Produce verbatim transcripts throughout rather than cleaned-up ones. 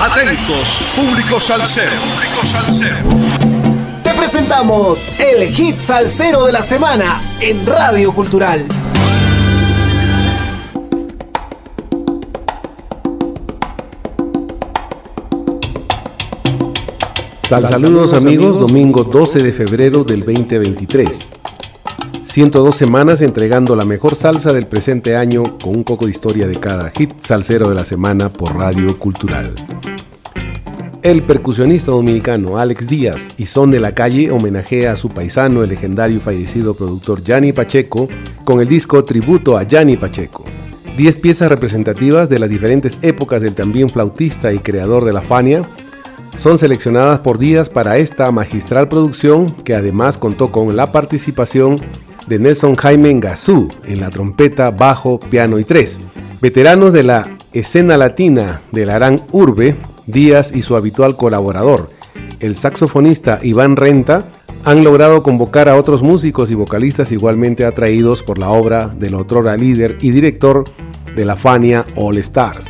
Atentos, público salsero. Te presentamos el hit salsero de la semana en Radio Cultural. Sal Saludos amigos, domingo doce de febrero del veinte veintitrés. ciento dos semanas entregando la mejor salsa del presente año con un poco de historia de cada hit salsero de la semana por Radio Cultural. El percusionista dominicano Alex Díaz y Son de la Calle homenajea a su paisano, el legendario y fallecido productor Johnny Pacheco, con el disco Tributo a Johnny Pacheco. diez piezas representativas de las diferentes épocas del también flautista y creador de la Fania son seleccionadas por Díaz para esta magistral producción, que además contó con la participación de Nelson Jaime Gazú en la trompeta, bajo, piano y tres. Veteranos de la escena latina del Arán Urbe, Díaz y su habitual colaborador, el saxofonista Iván Renta, han logrado convocar a otros músicos y vocalistas igualmente atraídos por la obra del otrora líder y director de la Fania All Stars.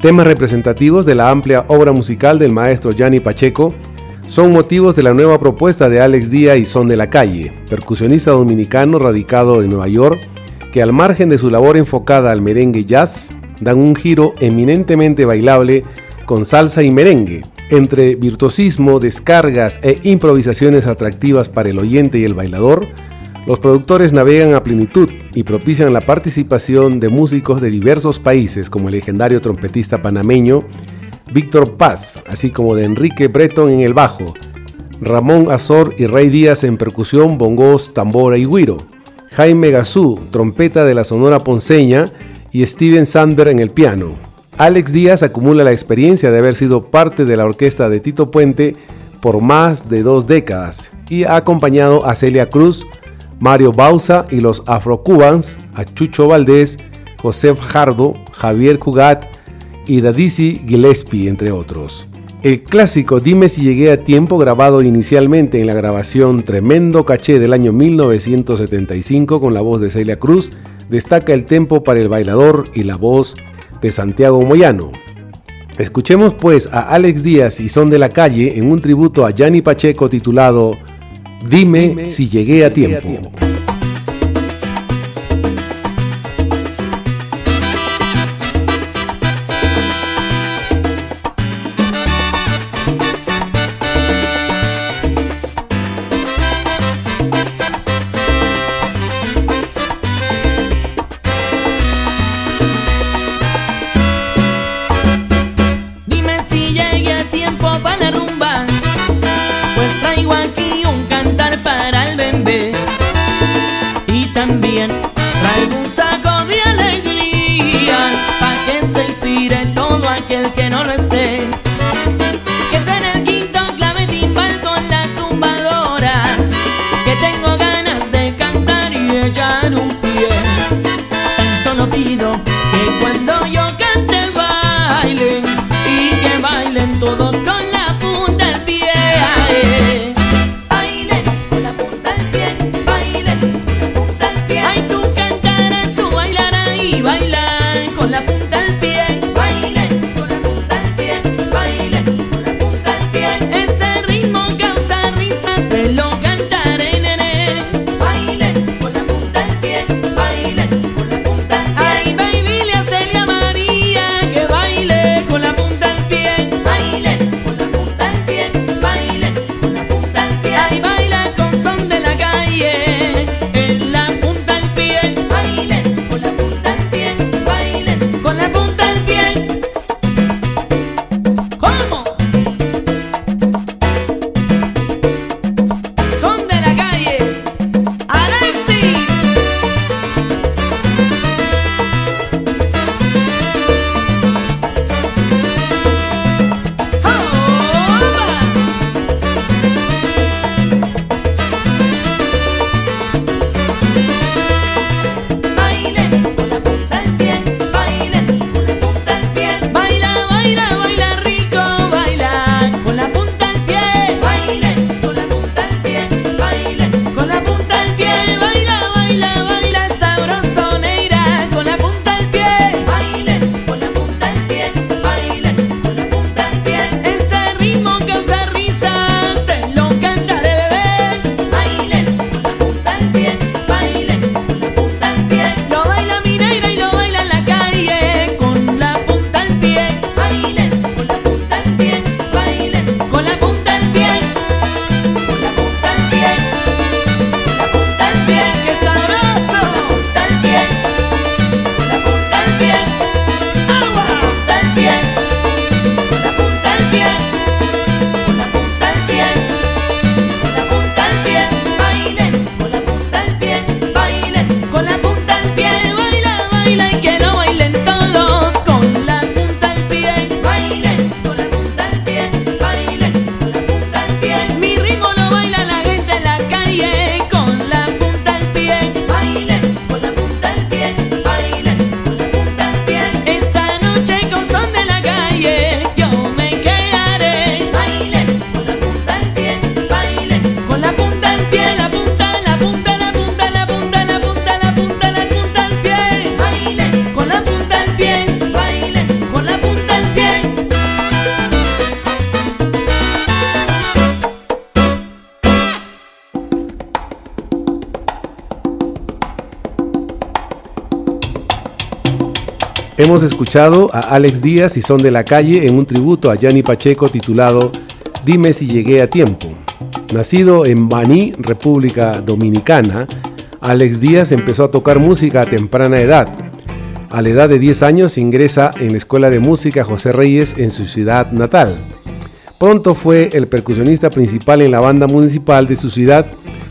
Temas representativos de la amplia obra musical del maestro Johnny Pacheco son motivos de la nueva propuesta de Alex Díaz y Son de la Calle, percusionista dominicano radicado en Nueva York, que al margen de su labor enfocada al merengue y jazz, dan un giro eminentemente bailable con salsa y merengue, entre virtuosismo, descargas e improvisaciones atractivas para el oyente y el bailador. Los productores navegan a plenitud y propician la participación de músicos de diversos países, como el legendario trompetista panameño Víctor Paz, así como de Enrique Breton en el bajo, Ramón Azor y Rey Díaz en percusión, bongos, tambora y güiro, Jaime Gazú, trompeta de la Sonora Ponceña, y Steven Sandberg en el piano. Alex Díaz acumula la experiencia de haber sido parte de la orquesta de Tito Puente por más de dos décadas y ha acompañado a Celia Cruz, Mario Bauza y los Afro-Cubans, a Chucho Valdés, José Fajardo, Javier Cugat y Dadisi Gillespie, entre otros. El clásico Dime si llegué a tiempo, grabado inicialmente en la grabación Tremendo Caché del año mil novecientos setenta y cinco con la voz de Celia Cruz, destaca el tempo para el bailador y la voz de Santiago Moyano. Escuchemos pues a Alex Díaz y Son de la Calle en un tributo a Johnny Pacheco titulado Dime, Dime si llegué, si llegué a, tiempo. a tiempo. Dime si llegué a tiempo para la rumba, pues traigo aquí para el bembé, y también traigo un saco de alegría pa' que se tire todo aquel que no lo esté, que está en el quinto clave timbal con la tumbadora, que tengo ganas de cantar y echar un pie. Tan solo pido que cuando yo cante bailen, y que bailen todos con la punta del pie. Baby, le hace a María. Hemos escuchado a Alex Díaz y Son de la Calle en un tributo a Johnny Pacheco titulado Dime si llegué a tiempo. Nacido en Baní, República Dominicana, Alex Díaz empezó a tocar música a temprana edad. A la edad de diez años ingresa en la Escuela de Música José Reyes en su ciudad natal. Pronto fue el percusionista principal en la banda municipal de su ciudad,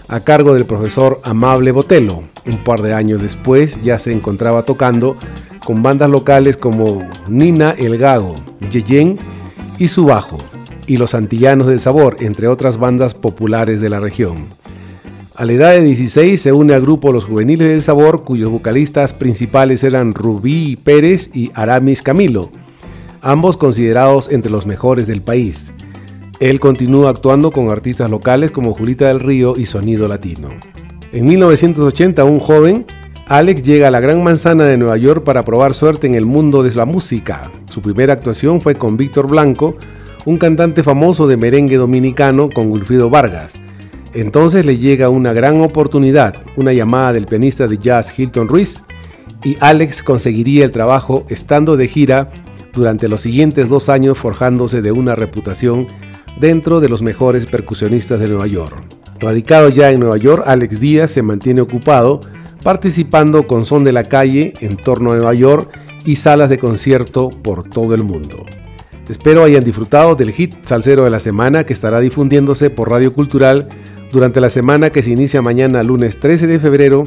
a cargo del profesor Amable Botello. Un par de años después ya se encontraba tocando con bandas locales como Nina El Gago, Yeyén y Subajo, y Los Antillanos del Sabor, entre otras bandas populares de la región. A la edad de dieciséis se une al grupo Los Juveniles del Sabor, cuyos vocalistas principales eran Rubí Pérez y Aramis Camilo, ambos considerados entre los mejores del país. Él continúa actuando con artistas locales como Julita del Río y Sonido Latino. En mil novecientos ochenta, un joven, Alex llega a la Gran Manzana de Nueva York para probar suerte en el mundo de la música. Su primera actuación fue con Víctor Blanco, un cantante famoso de merengue dominicano, con Wilfrido Vargas. Entonces le llega una gran oportunidad, una llamada del pianista de jazz Hilton Ruiz, y Alex conseguiría el trabajo estando de gira durante los siguientes dos años, forjándose de una reputación dentro de los mejores percusionistas de Nueva York. Radicado ya en Nueva York, Alex Díaz se mantiene ocupado, participando con Son de la Calle en torno a Nueva York y salas de concierto por todo el mundo. Espero hayan disfrutado del hit salsero de la semana, que estará difundiéndose por Radio Cultural durante la semana que se inicia mañana, lunes trece de febrero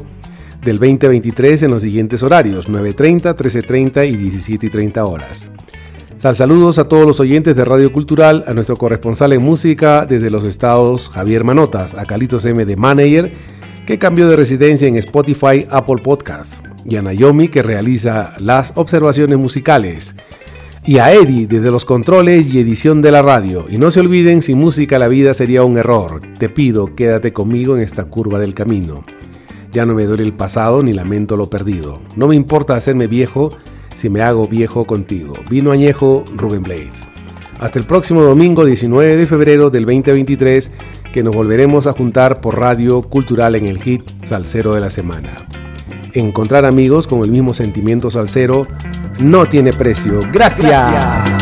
del veinte veintitrés, en los siguientes horarios: nueve y media, trece y media y diecisiete y media horas. Sal saludos a todos los oyentes de Radio Cultural, a nuestro corresponsal en música desde los estados, Javier Manotas, a Calitos M de Manager, que cambió de residencia en Spotify, Apple Podcasts, y a Naomi, que realiza las observaciones musicales, y a Eddie desde los controles y edición de la radio. Y no se olviden, sin música la vida sería un error. Te pido, quédate conmigo en esta curva del camino. Ya no me duele el pasado ni lamento lo perdido. No me importa hacerme viejo si me hago viejo contigo. Vino añejo, Rubén Blades. Hasta el próximo domingo diecinueve de febrero del veinte veintitrés, que nos volveremos a juntar por Radio Cultural en el hit salsero de la semana. Encontrar amigos con el mismo sentimiento salsero no tiene precio. ¡Gracias! Gracias.